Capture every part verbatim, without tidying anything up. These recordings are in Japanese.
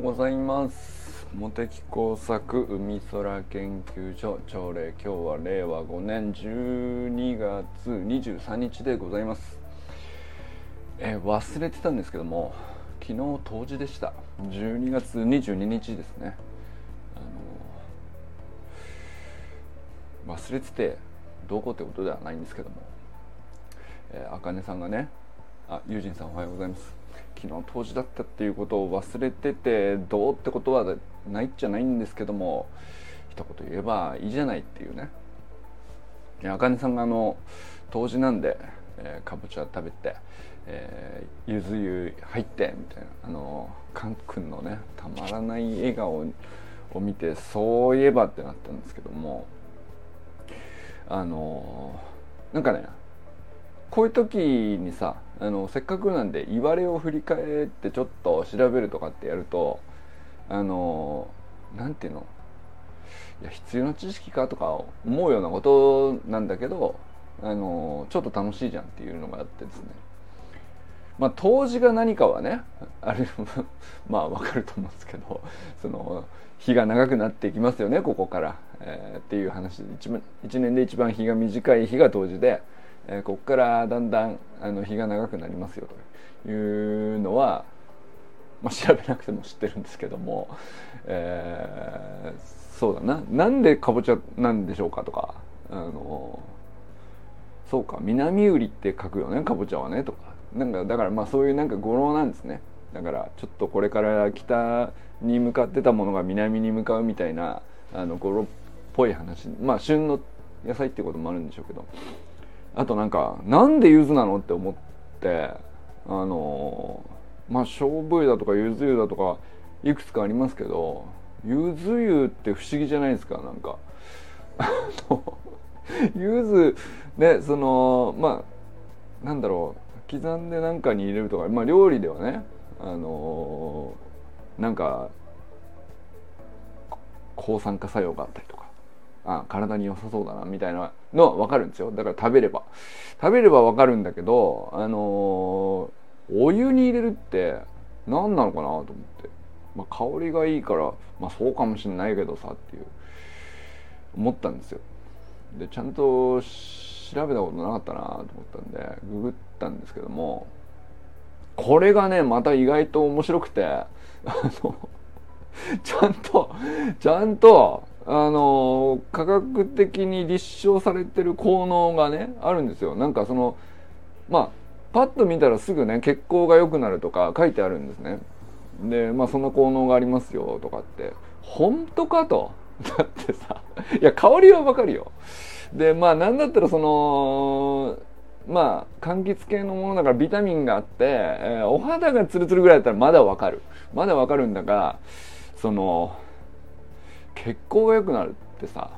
うございます。茂木工作海空研究所朝礼、今日はれいわごねんじゅうにがつにじゅうさんにちでございます。え忘れてたんですけども、昨日冬至でした。じゅうにがつにじゅうににちですね。あの忘れててどこってことではないんですけども、あかねさんがね、あ、友人さんおはようございます。昨日冬至だったっていうことを忘れててどうってことはないっちゃないんですけども、一言言えばいいじゃないっていうね。あかねさんがあの冬至なんで、えー、かぼちゃ食べて、えー、ゆず湯入ってみたいな、あのカン君のねたまらない笑顔を見て、そういえばってなったんですけども、あのなんかね、こういう時にさ、あのせっかくなんでいわれを振り返ってちょっと調べるとかってやると、あのなんていうの、いや必要な知識かとか思うようなことなんだけど、あのちょっと楽しいじゃんっていうのがあってですね。まあ冬至が何かはね、あれまあわかると思うんですけど、その日が長くなっていきますよね、ここから、えー、っていう話で、いちねんで一番日が短い日が冬至で、えー、ここからだんだんあの日が長くなりますよというのは、まあ、調べなくても知ってるんですけども、えー、そうだな、なんでかぼちゃなんでしょうかとか、あのそうか南瓜って書くよねかぼちゃはねとか、なんかだからまあそういうなんか語呂なんですね。だからちょっとこれから北に向かってたものが南に向かうみたいな、あの語呂っぽい話、まあ旬の野菜ってこともあるんでしょうけど、あとなんかなんで柚子なのって思って、あのまあ勝負湯だとか柚子湯だとかいくつかありますけど、柚子湯って不思議じゃないですか。なんか柚子ね、そのまあなんだろう、刻んでなんかに入れるとか、まあ料理ではね、あのなんか抗酸化作用があったりとか、あ体に良さそうだなみたいなのは分かるんですよ。だから食べれば食べれば分かるんだけど、あのー、お湯に入れるって何なのかなと思って、まあ、香りがいいから、まあ、そうかもしれないけどさっていう思ったんですよ。でちゃんと調べたことなかったなと思ったんでググったんですけども、これがねまた意外と面白くて、あのちゃんとちゃんとあの科学的に立証されてる効能がねあるんですよ。なんかそのまあパッと見たらすぐね血行が良くなるとか書いてあるんですね。でまあそんな効能がありますよとかって、本当かと。だってさ、いや香りはわかるよ。でまあなんだったらそのまあ柑橘系のものだからビタミンがあって、えー、お肌がツルツルぐらいだったらまだわかるまだわかるんだが、その血行が良くなるってさ、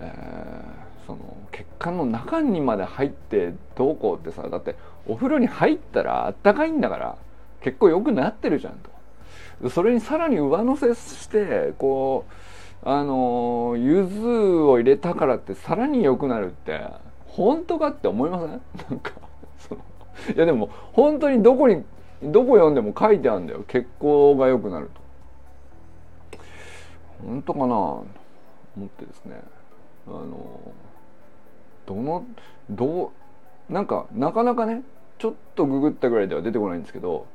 えー、その血管の中にまで入ってどうこうってさ、だってお風呂に入ったらあったかいんだから血行良くなってるじゃんと。それにさらに上乗せしてこうあの柚子を入れたからってさらに良くなるって本当かって思いません？なんかそのいやでも本当にどこにどこ読んでも書いてあるんだよ、血行が良くなると。本当かなと思ってですね、あのどのどうなんかなかなかねちょっとググったぐらいでは出てこないんですけど、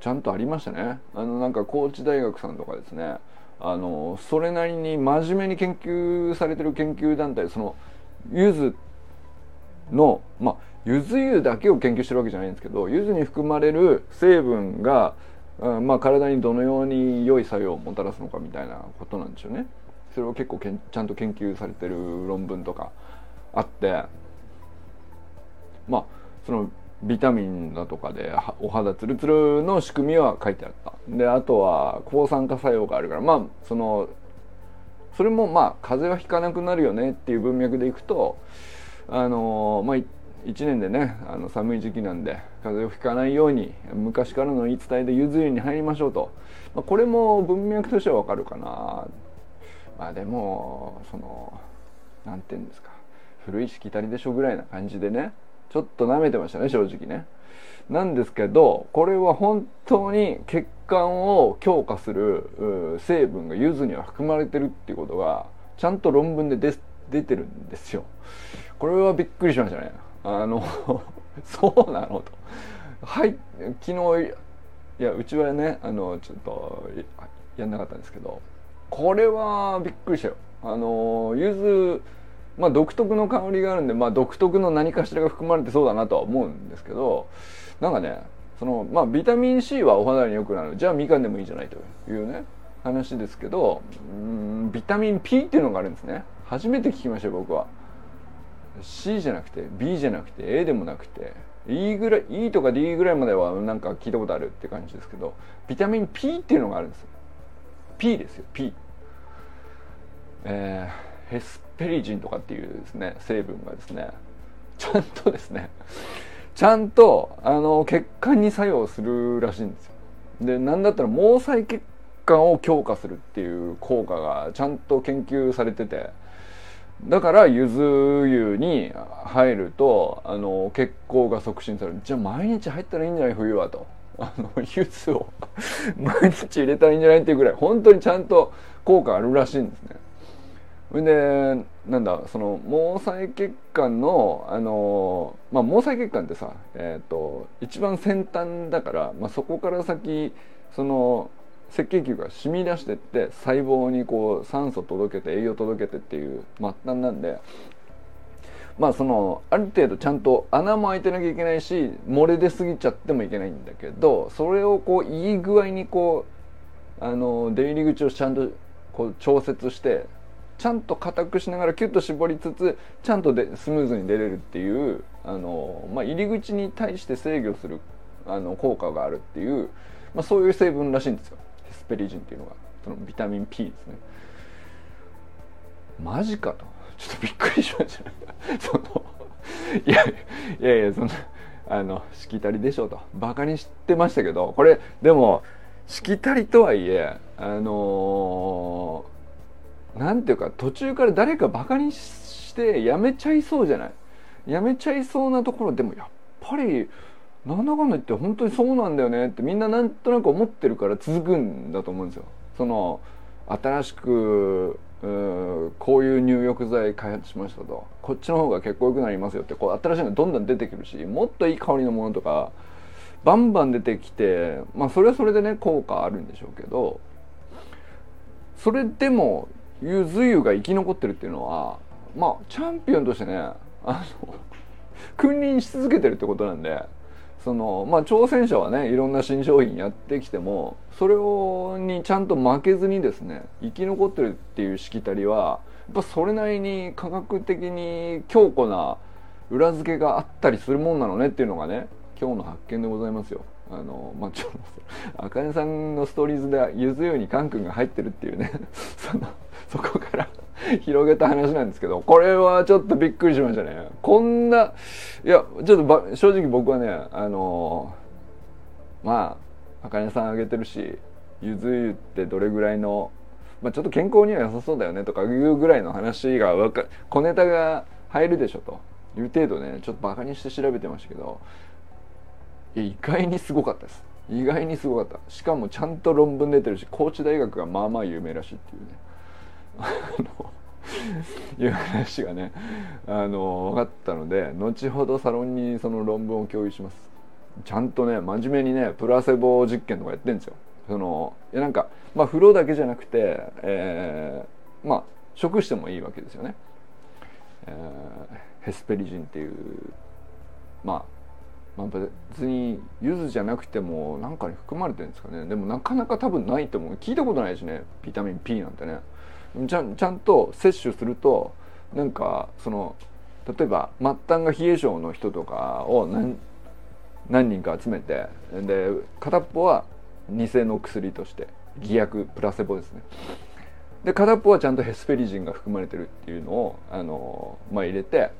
ちゃんとありましたね。あのなんか高知大学さんとかですね、あのそれなりに真面目に研究されてる研究団体、その柚子のまあ柚子油だけを研究してるわけじゃないんですけど、柚子に含まれる成分がまあ、体にどのように良い作用をもたらすのかみたいなことなんでしょうね。それを結構けんちゃんと研究されてる論文とかあって、まあそのビタミンだとかでお肌ツルツルの仕組みは書いてあった。であとは抗酸化作用があるから、まあそのそれもまあ風邪はひかなくなるよねっていう文脈でいくと、あのまあいちねんでね、あの寒い時期なんで風邪をひかないように昔からの言い伝えで柚子湯に入りましょうと、まあ、これも文脈としてはわかるかな。まあでもそのなんていうんですか、古いしきたりでしょぐらいな感じでね、ちょっと舐めてましたね正直ね。なんですけどこれは本当に血感を強化する成分が柚子には含まれてるっていうことがちゃんと論文で出、出てるんですよ。これはびっくりしましたね。あのそうなのと、はい、昨日、いやうちはね、あのちょっとやんなかったんですけど、これはびっくりしたよ。あの柚子、まあ、独特の香りがあるんで、まあ、独特の何かしらが含まれてそうだなとは思うんですけど、なんかね、そのまあ、ビタミン C はお肌によくなる、じゃあみかんでもいいじゃないというね話ですけど、うーん、ビタミン P っていうのがあるんですね。初めて聞きましたよ僕は。 C じゃなくて B じゃなくて A でもなくて E ぐらい、 E とか D ぐらいまではなんか聞いたことあるって感じですけど、ビタミン P っていうのがあるんですよ。 P ですよ P、えー、ヘスペリジンとかっていうですね成分がですね、ちゃんとですねちゃんとあの血管に作用するらしいんですよ。で、なんだったら毛細血管を強化するっていう効果がちゃんと研究されてて、だから柚子湯に入るとあの血行が促進される。じゃあ毎日入ったらいいんじゃない冬はと、あの柚子を毎日入れたらいいんじゃないっていうぐらい本当にちゃんと効果あるらしいんですね。で、なんだ、その毛細血管の、あのーまあ、毛細血管ってさ、えー、と一番先端だから、まあ、そこから先その赤血球が染み出してって細胞にこう酸素届けて栄養届けてっていう末端なんで、まあ、そのある程度ちゃんと穴も開いてなきゃいけないし、漏れ出すぎちゃってもいけないんだけど、それをこういい具合にこう、あのー、出入り口をちゃんとこう調節してちゃんと固くしながらキュッと絞りつつちゃんとでスムーズに出れるっていう、あの、まあ、入り口に対して制御するあの効果があるっていう、まあ、そういう成分らしいんですよ、ヘスペリジンっていうのが、そのビタミン P ですね。マジかと、ちょっとびっくりしましたねそのいやいやいや、そのあのしきたりでしょうとバカにしてましたけど、これでもしきたりとはいえ、あのーなんていうか途中から誰かバカにしてやめちゃいそうじゃない、やめちゃいそうなところでもやっぱりなんだかんだ言って本当にそうなんだよねってみんななんとなく思ってるから続くんだと思うんですよ。その新しくうこういう入浴剤開発しましたと、こっちの方が結構良くなりますよって、こう新しいのどんどん出てくるし、もっといい香りのものとかバンバン出てきて、まあそれはそれでね効果あるんでしょうけど、それでも柚子湯が生き残ってるっていうのは、まあチャンピオンとしてね、あの君臨し続けてるってことなんで、そのまあ挑戦者はねいろんな新商品やってきてもそれをにちゃんと負けずにですね生き残ってるっていうしきたりはやっぱそれなりに科学的に強固な裏付けがあったりするもんなのねっていうのがね今日の発見でございますよ。あのまあ、ちょっとあかねさんのストーリーズでゆず湯にカン君が入ってるっていうねそのそこから広げた話なんですけど、これはちょっとびっくりしましたね。こんな、いやちょっと正直僕はね、あのまああかねさんあげてるしゆず湯ってどれぐらいの、まあ、ちょっと健康には良さそうだよねとかいうぐらいの話がわか小ネタが入るでしょという程度ねちょっとバカにして調べてましたけど、意外にすごかったです。意外にすごかった。しかもちゃんと論文出てるし、高知大学がまあまあ有名らしいっていうねいう話がねあの分かったので、後ほどサロンにその論文を共有します。ちゃんとね真面目にねプラセボ実験とかやってるんですよ。そのいやなんか、まあ、風呂だけじゃなくて、えー、まあ食してもいいわけですよね、えー、ヘスペリジンっていう、まあまあ、別に柚子じゃなくても何かに含まれてるんですかね。でもなかなか多分ないと思う。聞いたことないしね、ビタミン P なんてね。ちゃん、ちゃんと摂取するとなんかその例えば末端が冷え性の人とかを 何, 何人か集めて、で片っぽは偽の薬として偽薬プラセボですね。で片っぽはちゃんとヘスペリジンが含まれてるっていうのをあの、まあ、入れて。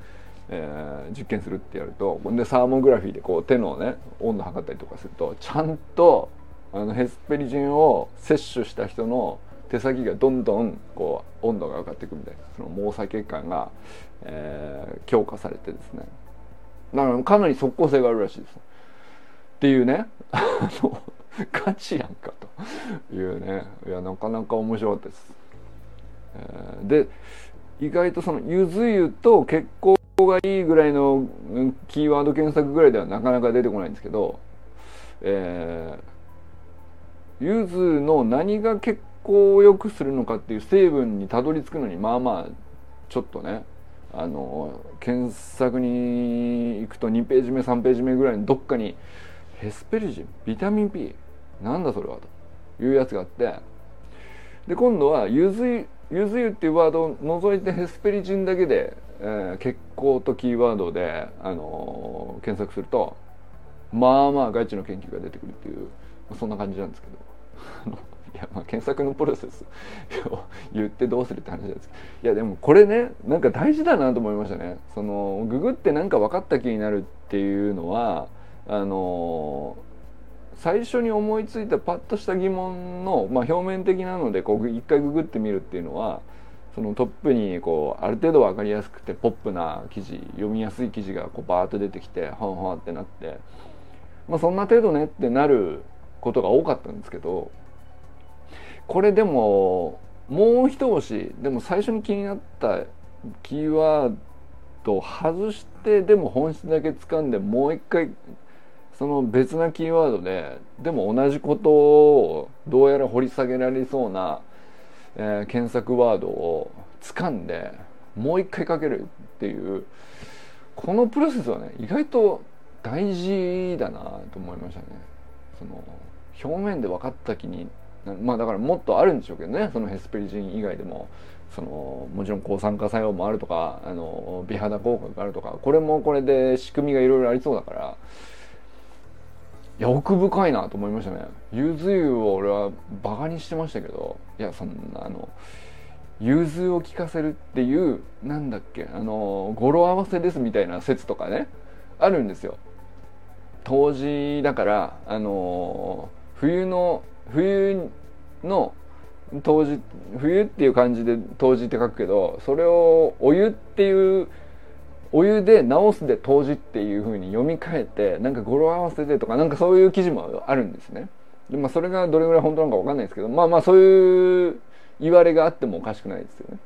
えー、実験するってやると、でサーモグラフィーでこう手のね温度測ったりとかするとちゃんとあのヘスペリジンを摂取した人の手先がどんどんこう温度が上がっていくみたいな、その毛細血管が、えー、強化されてですね、だからかなり即効性があるらしいですっていうねあのガチやんかというね、いやなかなか面白かったです、えー、で意外とそのゆず湯と血行がいいぐらいのキーワード検索ぐらいではなかなか出てこないんですけど、えー、ゆずの何が血行を良くするのかっていう成分にたどり着くのにまあまあちょっとね、あの検索に行くとにページ目さんページ目ぐらいのどっかにヘスペルジン、ビタミン P なんだそれはというやつがあって、で今度はゆず湯、ゆず湯っていうワードを除いてヘスペルジンだけで、えー、血行とキーワードで、あのー、検索するとまあまあガチの研究が出てくるっていう、そんな感じなんですけどいやまあ検索のプロセスを言ってどうするって話なんですけど、いやでもこれねなんか大事だなと思いましたね。そのググってなんか分かった気になるっていうのは、あのー、最初に思いついたパッとした疑問の、まあ、表面的なのでこう一回ググってみるっていうのは、そのトップにこうある程度分かりやすくてポップな記事、読みやすい記事がこうバーッと出てきてハンハンってなって、まあ、そんな程度ねってなることが多かったんですけど、これでももう一押し、でも最初に気になったキーワードを外してでも本質だけ掴んで、もう一回その別なキーワードででも同じことをどうやら掘り下げられそうな、えー、検索ワードを掴んでもう一回かけるっていう、このプロセスはね意外と大事だなと思いましたね。その表面で分かった気に、まあだからもっとあるんでしょうけどね、そのヘスペリジン以外でもそのもちろん抗酸化作用もあるとか、あの美肌効果があるとか、これもこれで仕組みがいろいろありそうだから、いや奥深いなと思いましたね。ゆず湯を俺はバカにしてましたけど、いやそんなあの融通を効かせるっていうなんだっけ、あの語呂合わせですみたいな説とかねあるんですよ。冬至だからあの冬の冬の冬至、冬っていう漢字で冬至って書くけど、それをお湯っていうお湯で直すで冬至っていう風に読み替えて、なんか語呂合わせでとか、なんかそういう記事もあるんですね。で、まあ、それがどれぐらい本当なのか分かんないですけど、まあまあそういう言われがあってもおかしくないですよね。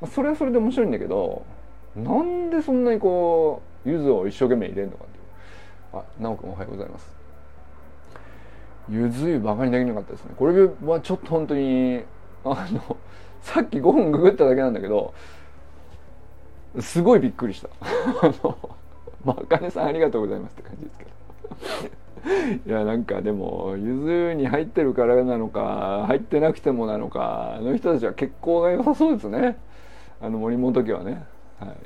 まあ、それはそれで面白いんだけど、なんでそんなにこう柚子を一生懸命入れるのかっていう。あ、なおくんおはようございます。ゆず湯ばかにできなかったですね。これはちょっと本当にあのさっきごふんググっただけなんだけど、すごいびっくりしたあの、まあかねさんありがとうございますって感じですけどいやなんかでもゆず湯に入ってるからなのか入ってなくてもなのか、あの人たちは血行が良さそうですね、あの森本家はね、はい、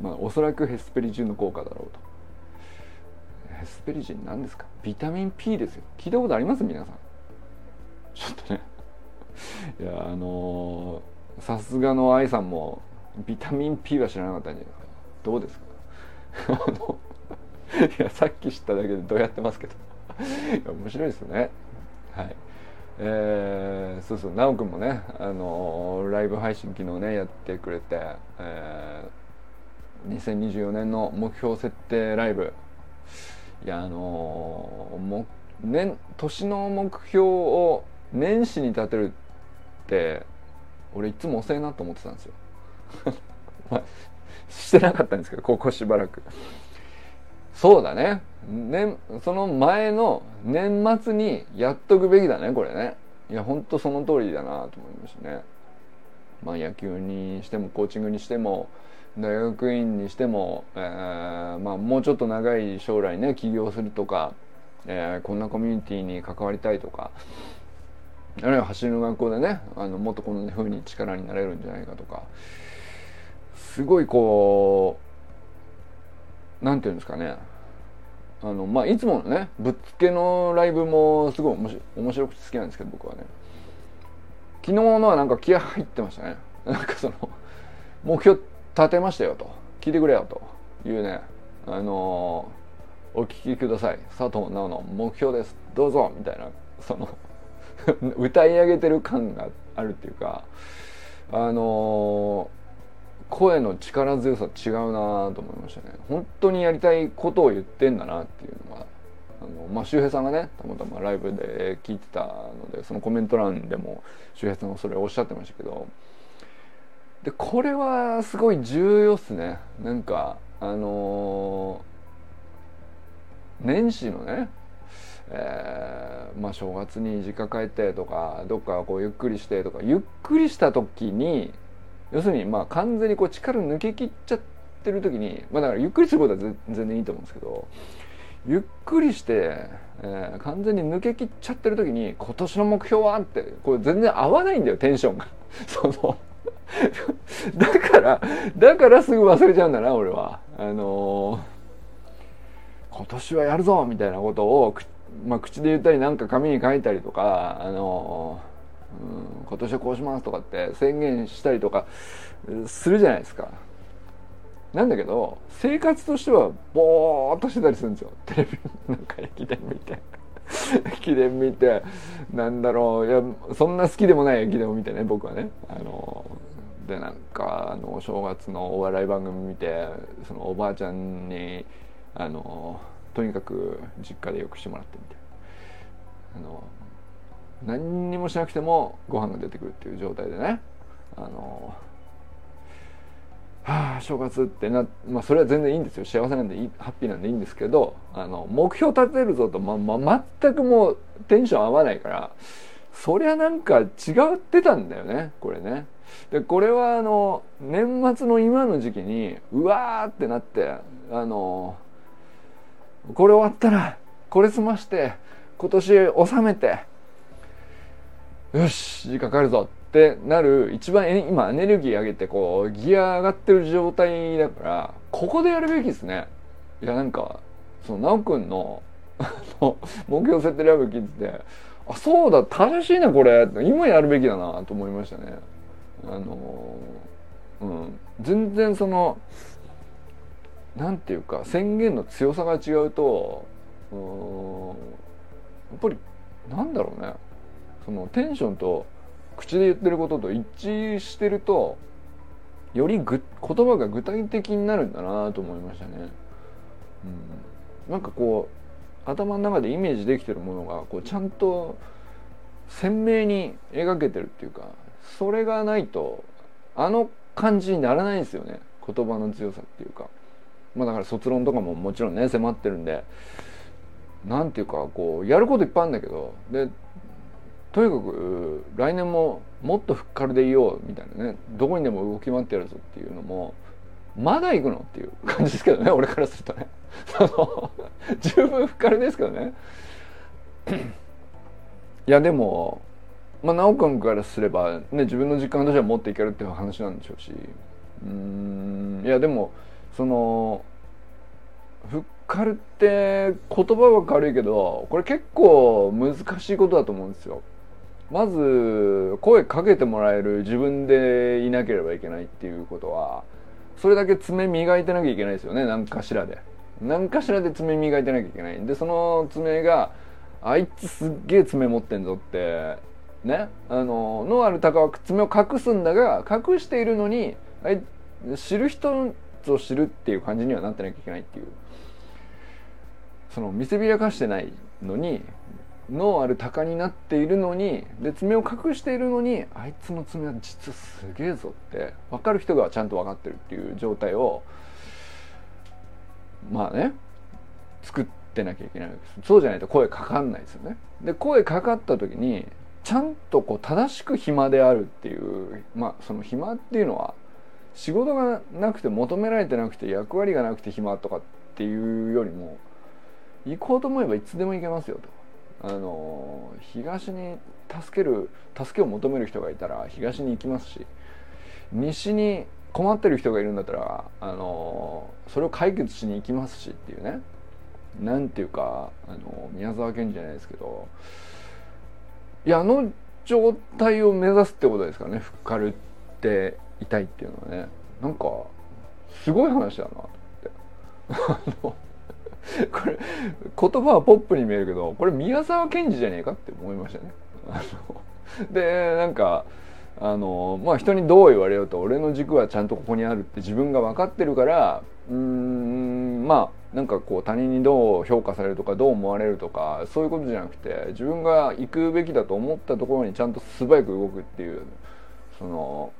まあおそらくヘスペリジンの効果だろうと。ヘスペリジン何ですか？ビタミン P ですよ。聞いたことあります皆さん？ちょっとねいやあのさすがの愛さんもビタミン P は知らなかったんじゃないですか。どうですかあのいやさっき知っただけでどうやってますけどいや面白いですよね。はい、えー、そうそう、なおくんもねあのライブ配信昨日ねやってくれて、えー、にせんにじゅうよねんの目標設定ライブ、いやあのー、も年年の目標を年始に立てるって俺いつも遅いなと思ってたんですよ、まあ、してなかったんですけどここしばらくそうだ ね, ねその前の年末にやっとくべきだねこれね。いやほんとその通りだなと思いましたね。まあ野球にしてもコーチングにしても大学院にしても、えーまあ、もうちょっと長い将来ね起業するとか、えー、こんなコミュニティに関わりたいとか、あるいは走りの学校でねあのもっとこんな風に力になれるんじゃないかとか、すごいこうなんていうんですかね、あの、まあ、いつものねぶっつけのライブもすごい面白くて好きなんですけど、僕はね昨日のはなんか気合入ってましたね。なんかその目標立てましたよと、聞いてくれよというね、あのー、お聞きください佐藤直の目標ですどうぞみたいな、その歌い上げてる感があるっていうか、あのー、声の力強さ違うなと思いましたね。本当にやりたいことを言ってんだなっていうのがあの、まあ、周平さんがねたまたまライブで聞いてたので、そのコメント欄でも周平さんはそれをおっしゃってましたけど、でこれはすごい重要っすね。なんかあのー、年始のね、えー、まあ正月に実家帰ってとかどっかこうゆっくりしてとか、ゆっくりした時に要するにまあ完全にこう力抜けきっちゃってる時に、まあだからゆっくりすることは全然いいと思うんですけど、ゆっくりして、えー、完全に抜けきっちゃってる時に今年の目標はってこれ全然合わないんだよ、テンションがそのだからだからすぐ忘れちゃうんだな俺は。あのー、今年はやるぞみたいなことを、まあ、口で言ったりなんか紙に書いたりとか、あのー、うん、今年はこうしますとかって宣言したりとかするじゃないですか。なんだけど生活としてはボーっとしてたりするんですよ。テレビなんか駅伝見て駅伝見てなんだろう、いやそんな好きでもない駅伝を見てね、僕はね、あのでなんかあのお正月のお笑い番組見て、そのおばあちゃんにあのとにかく実家でよくしてもらってみたいな、あの何にもしなくてもご飯が出てくるっていう状態でね、あのはあ、正月ってな、まあ、それは全然いいんですよ、幸せなんでいい、ハッピーなんでいいんですけど、あの目標立てるぞと、まま、全くもうテンション合わないから、そりゃなんか違ってたんだよねこれね。でこれはあの年末の今の時期にうわーってなって、あのこれ終わったらこれ済まして今年納めてよし時間かかるぞってなる、一番今エネルギー上げてこうギア上がってる状態だから、ここでやるべきですね。いやなんかそのなおくんの目標設定ライブ聞いてて、あそうだ正しいなこれ今やるべきだなと思いましたね。あのうん全然そのなんていうか宣言の強さが違うと、うーんやっぱりなんだろうね、そのテンションと口で言ってることと一致してるとよりぐ言葉が具体的になるんだなと思いましたね、うん、なんかこう頭の中でイメージできてるものがこうちゃんと鮮明に描けてるっていうか、それがないとあの感じにならないんですよね、言葉の強さっていうか。まあだから卒論とかももちろんね迫ってるんで、なんていうかこうやることいっぱいあるんだけど、でとにかく来年ももっとふっかるでいようみたいなね、どこにでも動き回ってやるぞっていうのもまだ行くのっていう感じですけどね俺からするとねその十分ふっかるですけどねいやでもまあ直君からすればね自分の実感としては持っていけるっていう話なんでしょうし、うーんいやでもそのふっかるって言葉は軽いけどこれ結構難しいことだと思うんですよ。まず声かけてもらえる自分でいなければいけないっていうことは、それだけ爪磨いてなきゃいけないですよね。何かしらで何かしらで爪磨いてなきゃいけない。でその爪があいつすっげえ爪持ってんぞってね、あののある鷹は爪を隠すんだが、隠しているのにあい知る人を知るっていう感じにはなってなきゃいけないっていう、その見せびらかしてないのに脳ある鷹になっているのに、で爪を隠しているのにあいつの爪は実はすげえぞって分かる人がちゃんと分かってるっていう状態をまあね作ってなきゃいけないわけです。そうじゃないと声かかんないですよね。で声かかった時にちゃんとこう正しく暇であるっていう、まあその暇っていうのは仕事がなくて求められてなくて役割がなくて暇とかっていうよりも、行こうと思えばいつでも行けますよと、あの東に助ける助けを求める人がいたら東に行きますし、西に困ってる人がいるんだったらあのそれを解決しに行きますしっていうね、なんていうかあの宮沢賢治じゃないですけど、いやあの状態を目指すってことですからね、ふっかるっていたいっていうのはね、なんかすごい話だなってあのこれ言葉はポップに見えるけどこれ宮沢賢治じゃねえかって思いましたね。あのでなんかあのまあ人にどう言われようと俺の軸はちゃんとここにあるって自分が分かってるから、うーんまなんかこう他人にどう評価されるとかどう思われるとかそういうことじゃなくて、自分が行くべきだと思ったところにちゃんと素早く動くっていう、その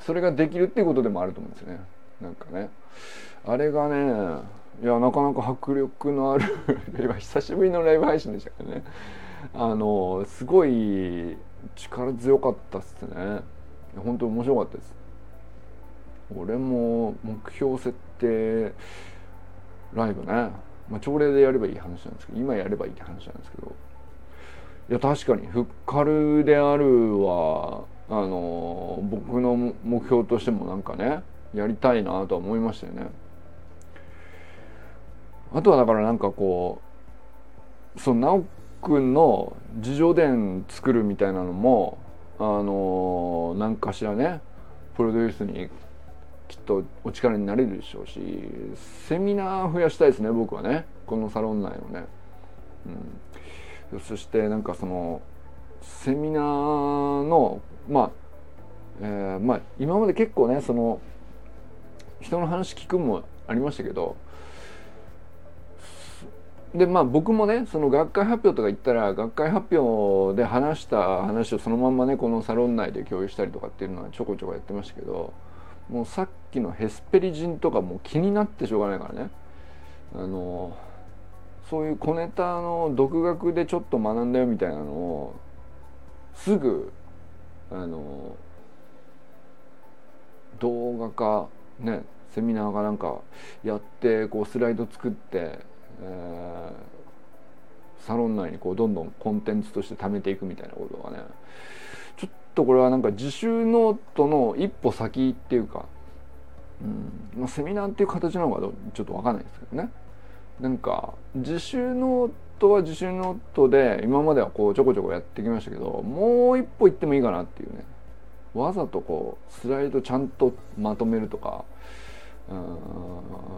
それができるっていうことでもあると思うんですよね。なんかね、あれがね、いやなかなか迫力のあるライブ、久しぶりのライブ配信でしたけどね、あのすごい力強かったっすね。本当に面白かったです。俺も目標設定ライブね、まあ、朝礼でやればいい話なんですけど、今やればいいって話なんですけど、いや確かにフッカルであるはあの僕の目標としてもなんかねやりたいなとは思いましたよね。あとはだからなんかこうその直くんの自叙伝作るみたいなのもあのなんかしらねプロデュースにきっとお力になれるでしょうし、セミナー増やしたいですね僕はね、このサロン内をね、うん、そしてなんかそのセミナーのまあ、えー、まあ今まで結構ねその人の話聞くもありましたけど、でまあ僕もねその学会発表とか行ったら学会発表で話した話をそのまんまねこのサロン内で共有したりとかっていうのはちょこちょこやってましたけど、もうさっきのヘスペリジンとかもう気になってしょうがないからね、あのそういう小ネタの独学でちょっと学んだよみたいなのをすぐあの動画かねセミナーかなんかやってこうスライド作ってえー、サロン内にこうどんどんコンテンツとして貯めていくみたいなことがね、ちょっとこれはなんか自習ノートの一歩先っていうか、うんまあ、セミナーっていう形なのかちょっと分かんないですけどね、なんか自習ノートは自習ノートで今まではこうちょこちょこやってきましたけど、もう一歩行ってもいいかなっていうね、わざとこうスライドちゃんとまとめるとか、う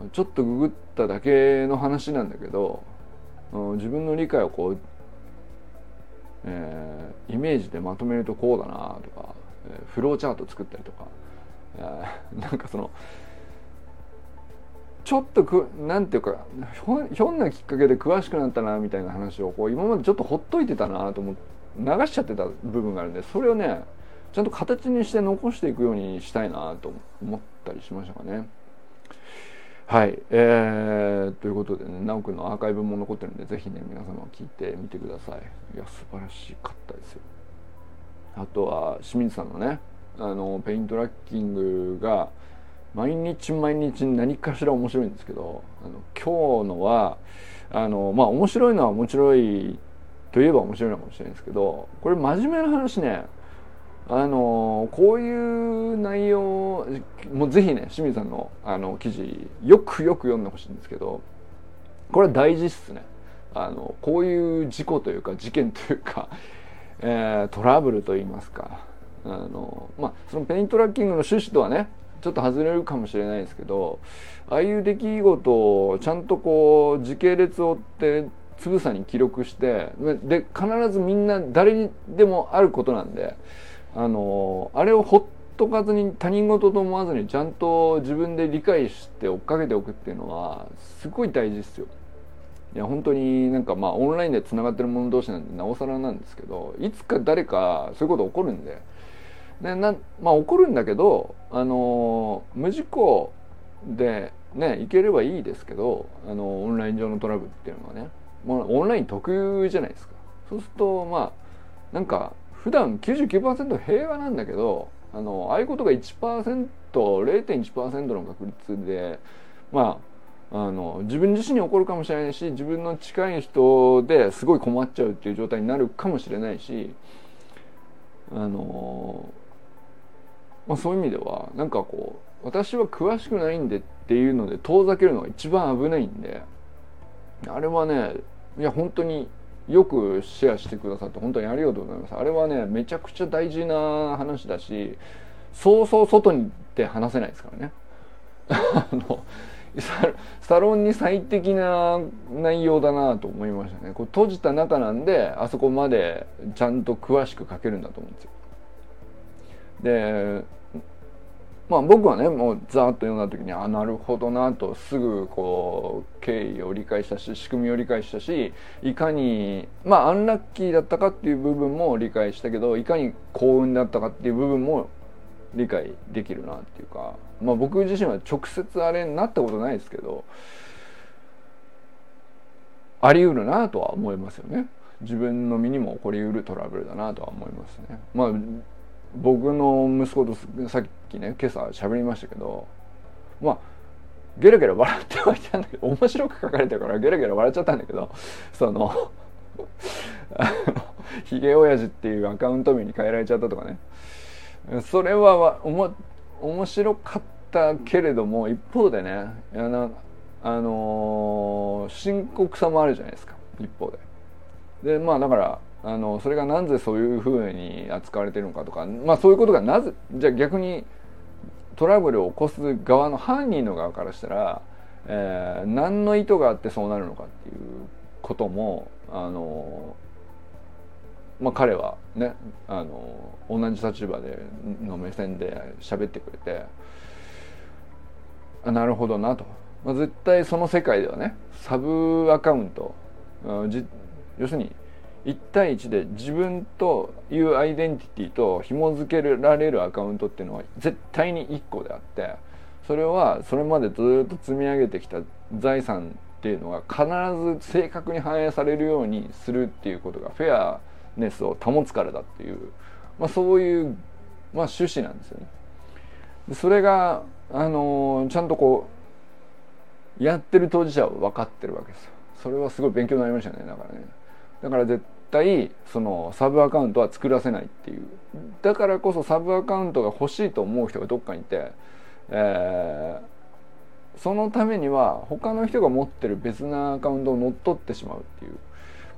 ん、ちょっとググっただけの話なんだけど、うん、自分の理解をこう、えー、イメージでまとめるとこうだなとか、えー、フローチャート作ったりとか、えー、なんかそのちょっとくなんていうかひょんなきっかけで詳しくなったなみたいな話をこう今までちょっとほっといてたなと思って流しちゃってた部分があるんで、それをねちゃんと形にして残していくようにしたいなと思ったりしましたかね。はい、えー、ということでね、なおくんのアーカイブも残ってるんで、ぜひね、皆様聞いてみてください。いや、素晴らしかったですよ。あとは、清水さんのね、あの、ペイントラッキングが、毎日毎日何かしら面白いんですけど、あの今日のは、あの、まあ、面白いのは面白いといえば面白いのかもしれないですけど、これ真面目な話ね、あのこういう内容もうぜひね清水さんのあの記事よくよく読んでほしいんですけど、これは大事っすね。あのこういう事故というか事件というか、えー、トラブルといいますか、あのまあそのペイントラッキングの趣旨とはねちょっと外れるかもしれないですけど、ああいう出来事をちゃんとこう時系列を追ってつぶさに記録して、で必ずみんな誰にでもあることなんで、あのあれをほっとかずに他人事と思わずにちゃんと自分で理解して追っかけておくっていうのはすごい大事ですよ。いや本当になんかまあオンラインでつながってる者同士なんでなおさらなんですけど、いつか誰かそういうこと起こるんで、でなまあ起こるんだけど、あの無事故でねいければいいですけど、あのオンライン上のトラブルっていうのはね、まあ、オンライン特有じゃないですか。そうするとまあなんか普段 きゅうじゅうきゅうパーセント 平和なんだけど、あのああいうことが いちパーセント、れいてんいちパーセント の確率で、まあ、あの自分自身に起こるかもしれないし、自分の近い人ですごい困っちゃうっていう状態になるかもしれないし、あの、まあ、そういう意味ではなんかこう私は詳しくないんでっていうので遠ざけるのが一番危ないんで、あれはねいや本当によくシェアしてくださって本当にありがとうございます。あれはねめちゃくちゃ大事な話だし、そうそう外にって話せないですからねあのサロンに最適な内容だなと思いましたね。こう閉じた中なんであそこまでちゃんと詳しく書けるんだと思うんですよ。でまあ、僕はねもうざーっと読んだ時にあなるほどなとすぐこう経緯を理解したし仕組みを理解したしいかにまあアンラッキーだったかっていう部分も理解したけどいかに幸運だったかっていう部分も理解できるなっていうか、まあ、僕自身は直接あれになったことないですけどあり得るなとは思いますよね。自分の身にも起こり得るトラブルだなとは思いますね。まあ僕の息子とさっきね今朝喋りましたけど、まあゲラゲラ笑ってはいたんだけど面白く書かれてるからゲラゲラ笑っちゃったんだけど、そのヒゲオヤジっていうアカウント名に変えられちゃったとかね、それはおも面白かったけれども一方でね、あの、あのー、深刻さもあるじゃないですか一方で。でまあだから。あのそれがなぜそういうふうに扱われているのかとか、まあ、そういうことがなぜじゃあ逆にトラブルを起こす側の犯人の側からしたら、えー、何の意図があってそうなるのかっていうこともあの、まあ、彼はねあの同じ立場での目線で喋ってくれてあなるほどなと、まあ、絶対その世界ではねサブアカウントじ要するにいち対いちで自分というアイデンティティと紐付けられるアカウントっていうのは絶対にいっこであって、それはそれまでずっと積み上げてきた財産っていうのが必ず正確に反映されるようにするっていうことがフェアネスを保つからだっていう、まあ、そういう、まあ、趣旨なんですよね。でそれが、あのー、ちゃんとこうやってる当事者は分かってるわけですよ。それはすごい勉強になりましたね。だからねだから絶対そのサブアカウントは作らせないっていう、だからこそサブアカウントが欲しいと思う人がどっかにいて、えー、そのためには他の人が持ってる別なアカウントを乗っ取ってしまうっていう、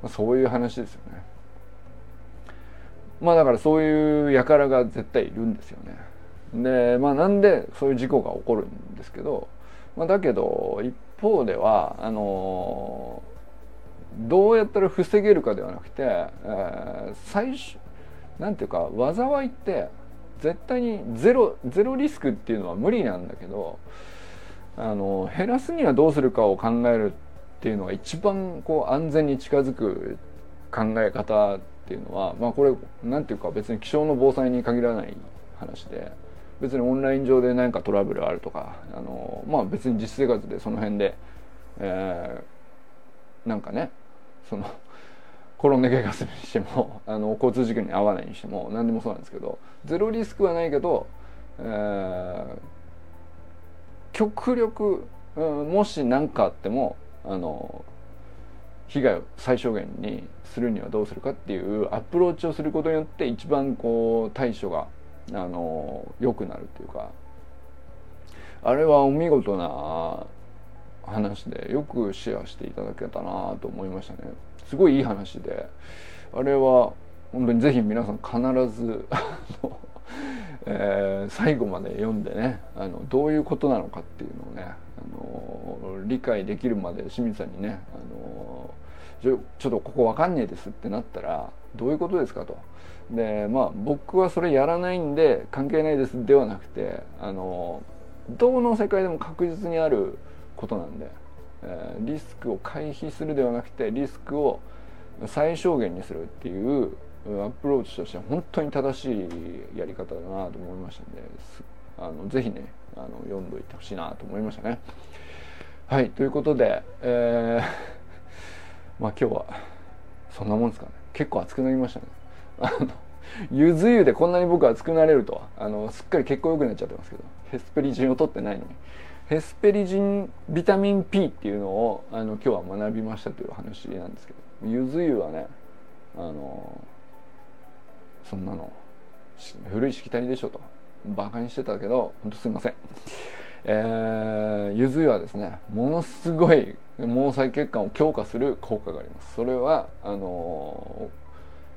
まあ、そういう話ですよね。まあだからそういう輩が絶対いるんですよね。でまあなんでそういう事故が起こるんですけど、まあ、だけど一方ではあのーどうやったら防げるかではなくて、えー、最初なんていうか災いって絶対にゼロゼロリスクっていうのは無理なんだけど、あの減らすにはどうするかを考えるっていうのが一番こう安全に近づく考え方っていうのは、まあこれなんていうか別に気象の防災に限らない話で、別にオンライン上で何かトラブルあるとか、あのまあ別に実生活でその辺で、えー、なんかね。その転んで怪我するにしてもあの交通事故に遭わないにしても何でもそうなんですけど、ゼロリスクはないけど、えー、極力、うん、もし何かあってもあの被害を最小限にするにはどうするかっていうアプローチをすることによって一番こう対処があの良くなるというか、あれはお見事な話でよくシェアしていただけたなと思いましたね。すごいいい話で、あれは本当にぜひ皆さん必ず、えー、最後まで読んでね、あのどういうことなのかっていうのをね、あの理解できるまで清水さんにね、あのちょ、ちょっとここわかんねえですってなったらどういうことですかと。でまあ僕はそれやらないんで関係ないですではなくて、あのどの世界でも確実にあることなんで、えー、リスクを回避するではなくてリスクを最小限にするっていうアプローチとしては本当に正しいやり方だなと思いましたので、あのぜひねあの読んどいてほしいなと思いましたね。はいということで、えー、まあ今日はそんなもんですかね。結構熱くなりましたね。あのゆず湯でこんなに僕熱くなれるとは、あのすっかり結構良くなっちゃってますけど、ヘスペリジンを取ってないのにヘスペリジンビタミン P っていうのをあの今日は学びましたという話なんですけど、ゆず湯はねあのそんなの古いしきたりでしょとバカにしてたけど本当すいません。えー、ゆず湯はですねものすごい毛細血管を強化する効果があります。それはあの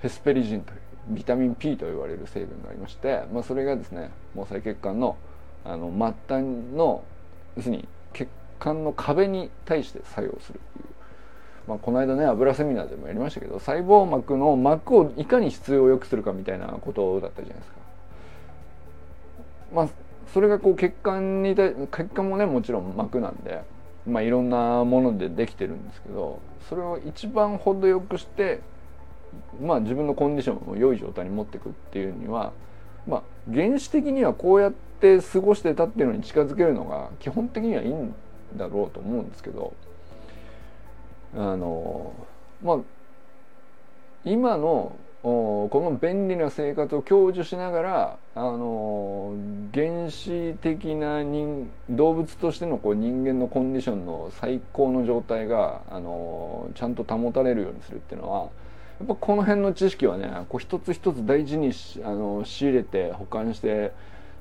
ヘスペリジンというビタミン P と言われる成分がありまして、まあ、それがですね毛細血管 の, あの末端の要するに血管の壁に対して作用するという、まあ、この間ね油セミナーでもやりましたけど、細胞膜の膜をいかに質を良くするかみたいなことだったじゃないですか。まあそれがこう血管に対血管もねもちろん膜なんで、まあ、いろんなものでできてるんですけど、それを一番程よくして、まあ、自分のコンディションを良い状態に持っていくっていうには、まあ、原始的にはこうやって過ごしてたっていうのに近づけるのが基本的にはいいんだろうと思うんですけど、あのまあ今のこの便利な生活を享受しながら、あの原始的な人動物としてのこう人間のコンディションの最高の状態があのちゃんと保たれるようにするっていうのは、やっぱこの辺の知識はね、こう一つ一つ大事にあの仕入れて保管して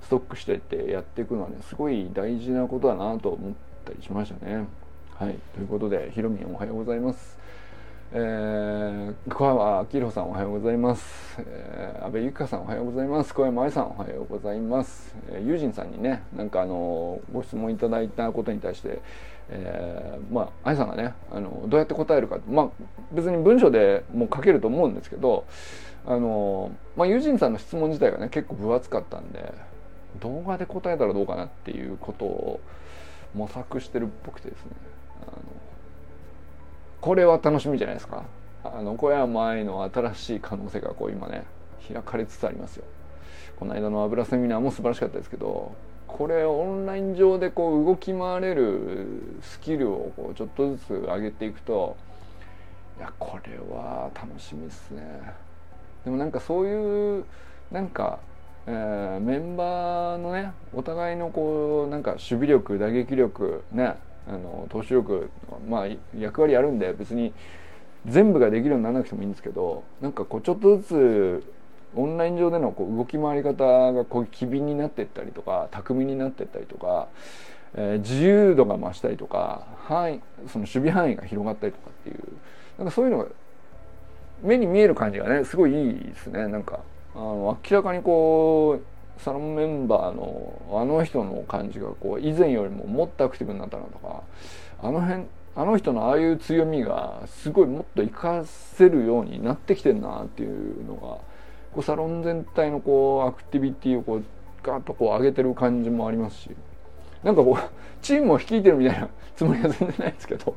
ストックしてってやっていくのはね、すごい大事なことだなと思ったりしましたね。はい、ということで、ひろみんおはようございます。えー、小川明宏さんおはようございます。えー、安倍由香さんおはようございます。小山愛さんおはようございます。えー、友人さんにね、なんかあのご質問いただいたことに対して、えー、まあ愛さんがね、あのどうやって答えるか、まあ別に文章でもう書けると思うんですけど、あのまあ友人さんの質問自体がね結構分厚かったんで、動画で答えたらどうかなっていうことを模索してるっぽくてですね、あのこれは楽しみじゃないですか。あの小山愛の新しい可能性がこう今ね開かれつつありますよ。この間の油セミナーも素晴らしかったですけど、これオンライン上でこう動き回れるスキルをこうちょっとずつ上げていくと、いやこれは楽しみですね。でもなんかそういうなんか、えー、メンバーのねお互いのこうなんか守備力打撃力ね、あの投手力、まあ、役割あるんで別に全部ができるようにならなくてもいいんですけど、なんかこうちょっとずつオンライン上でのこう動き回り方がこう機敏になっていったりとか巧みになっていったりとか、えー、自由度が増したりとか、範囲その守備範囲が広がったりとかっていう、なんかそういうのが目に見える感じがねすごいいいですね。なんかあの明らかにこうサロンメンバーのあの人の感じがこう以前よりももっとアクティブになったなとか、あの辺あの人のああいう強みがすごいもっと活かせるようになってきてるなっていうのが、こうサロン全体のこうアクティビティをこうガッとこう上げてる感じもありますし、なんかこうチームを率いてるみたいなつもりは全然ないですけど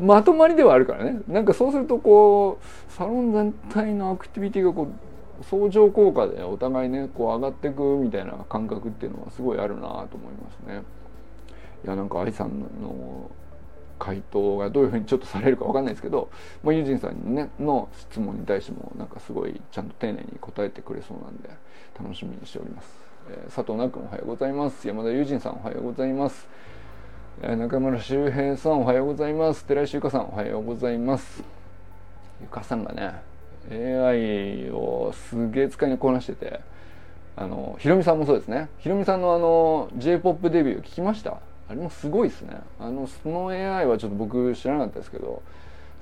まとまりではあるからね、なんかそうするとこうサロン全体のアクティビティがこう相乗効果でお互いねこう上がっていくみたいな感覚っていうのはすごいあるなと思いますね。いやなんか愛さんの回答がどういうふうにちょっとされるかわかんないですけど、まあ、ユージンさんに、ね、の質問に対してもなんかすごいちゃんと丁寧に答えてくれそうなんで楽しみにしております。えー、佐藤奈君おはようございます。山田ユージンさんおはようございます。えー、中村修平さんおはようございます。寺石ゆかさんおはようございます。ゆかさんがねエーアイ をすげえ使いにこなしてて、あのひろみさんもそうですね。ひろみさんのあの J-ポップ デビュー聞きました？あれもすごいですね。あのその エーアイ はちょっと僕知らなかったですけど、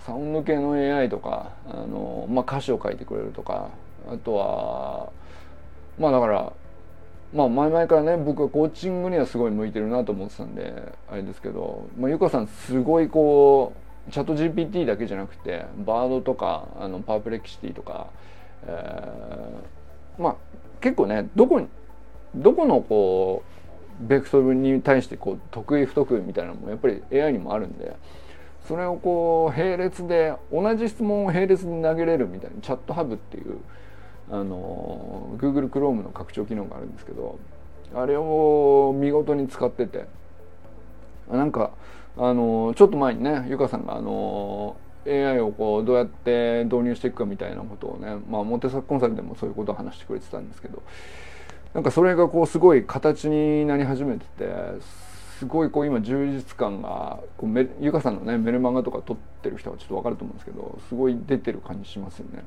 サウンド系の エーアイ とか、あの、まあ、歌詞を書いてくれるとか、あとはまあだから、まあ、前々からね僕はコーチングにはすごい向いてるなと思ってたんであれですけど、まあ、ゆかさんすごいこうチャット ジーピーティー だけじゃなくてバードとかあのパープレキシティとか、えー、まあ結構ねどこにどこのこうベクトルに対してこう得意不得意みたいなのもやっぱり エーアイ にもあるんで、それをこう並列で同じ質問を並列に投げれるみたいなチャットハブっていうあの Google Chrome の拡張機能があるんですけど、あれを見事に使ってて、なんかあのちょっと前にねゆかさんがあの エーアイ をこうどうやって導入していくかみたいなことをね、まあ、モテサクコンサルでもそういうことを話してくれてたんですけど、なんかそれがこうすごい形になり始めてて、すごいこう今充実感がこうゆかさんのねメルマガとか撮ってる人はちょっと分かると思うんですけど、すごい出てる感じしますよね。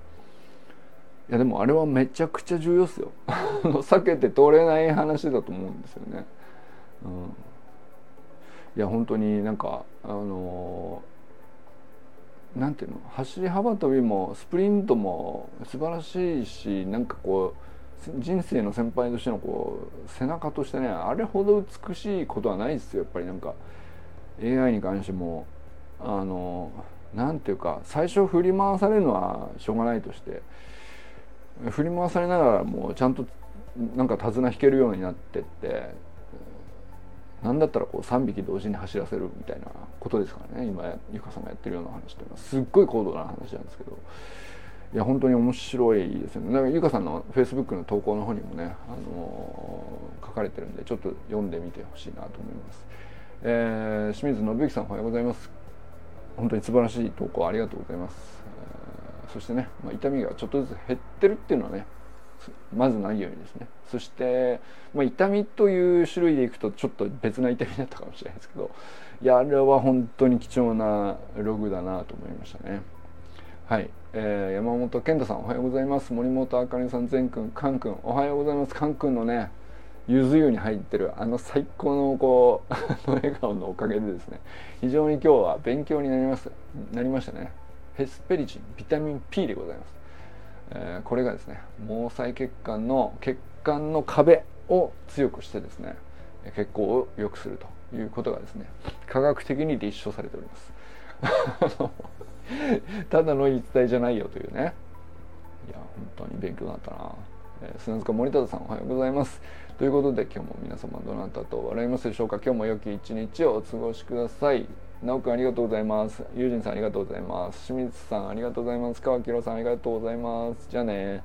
いやでもあれはめちゃくちゃ重要ですよ避けて通れない話だと思うんですよね。うん、いや本当になんかあのなんていうの、走り幅跳びもスプリントも素晴らしいし、なんかこう人生の先輩としてのこう背中としてね、あれほど美しいことはないですよ。やっぱりなんか エーアイ に関してもあのなんていうか、最初振り回されるのはしょうがないとして、振り回されながらもうちゃんとなんか手綱引けるようになってって、何だったらこうさんびき同時に走らせるみたいなことですからね、今ゆかさんがやってるような話というのはすっごい高度な話なんですけど、いや本当に面白いですよね。なんかゆかさんの Facebook の投稿の方にもね、あのー、書かれてるんでちょっと読んでみてほしいなと思います。えー、清水信之さんおはようございます。本当に素晴らしい投稿ありがとうございます。えー、そしてね、まあ、痛みがちょっとずつ減ってるっていうのはねまずないようにですね。そして、まあ、痛みという種類でいくとちょっと別な痛みだったかもしれないですけど、いやあれは本当に貴重なログだなと思いましたね。はい、えー、山本健太さんおはようございます。森本あかりさん、善くん、かんくんおはようございます。かんくんのねゆず湯に入ってるあの最高のこう笑顔のおかげでですね、非常に今日は勉強になりましたなりましたね。ヘスペリチン、ビタミン P でございます。えー、これがですね毛細血管の血管の壁を強くしてですね血行を良くするということがですね科学的に立証されております。ただの言い伝えじゃないよというね。いや本当に勉強になったな。えー、砂塚森田さんおはようございます。ということで今日も皆様どなたと笑いますでしょうか。今日も良き一日をお過ごしください。なおくんありがとうございます。ゆうじんさんありがとうございます。清水さんありがとうございます。川木郎さんありがとうございます。じゃあね。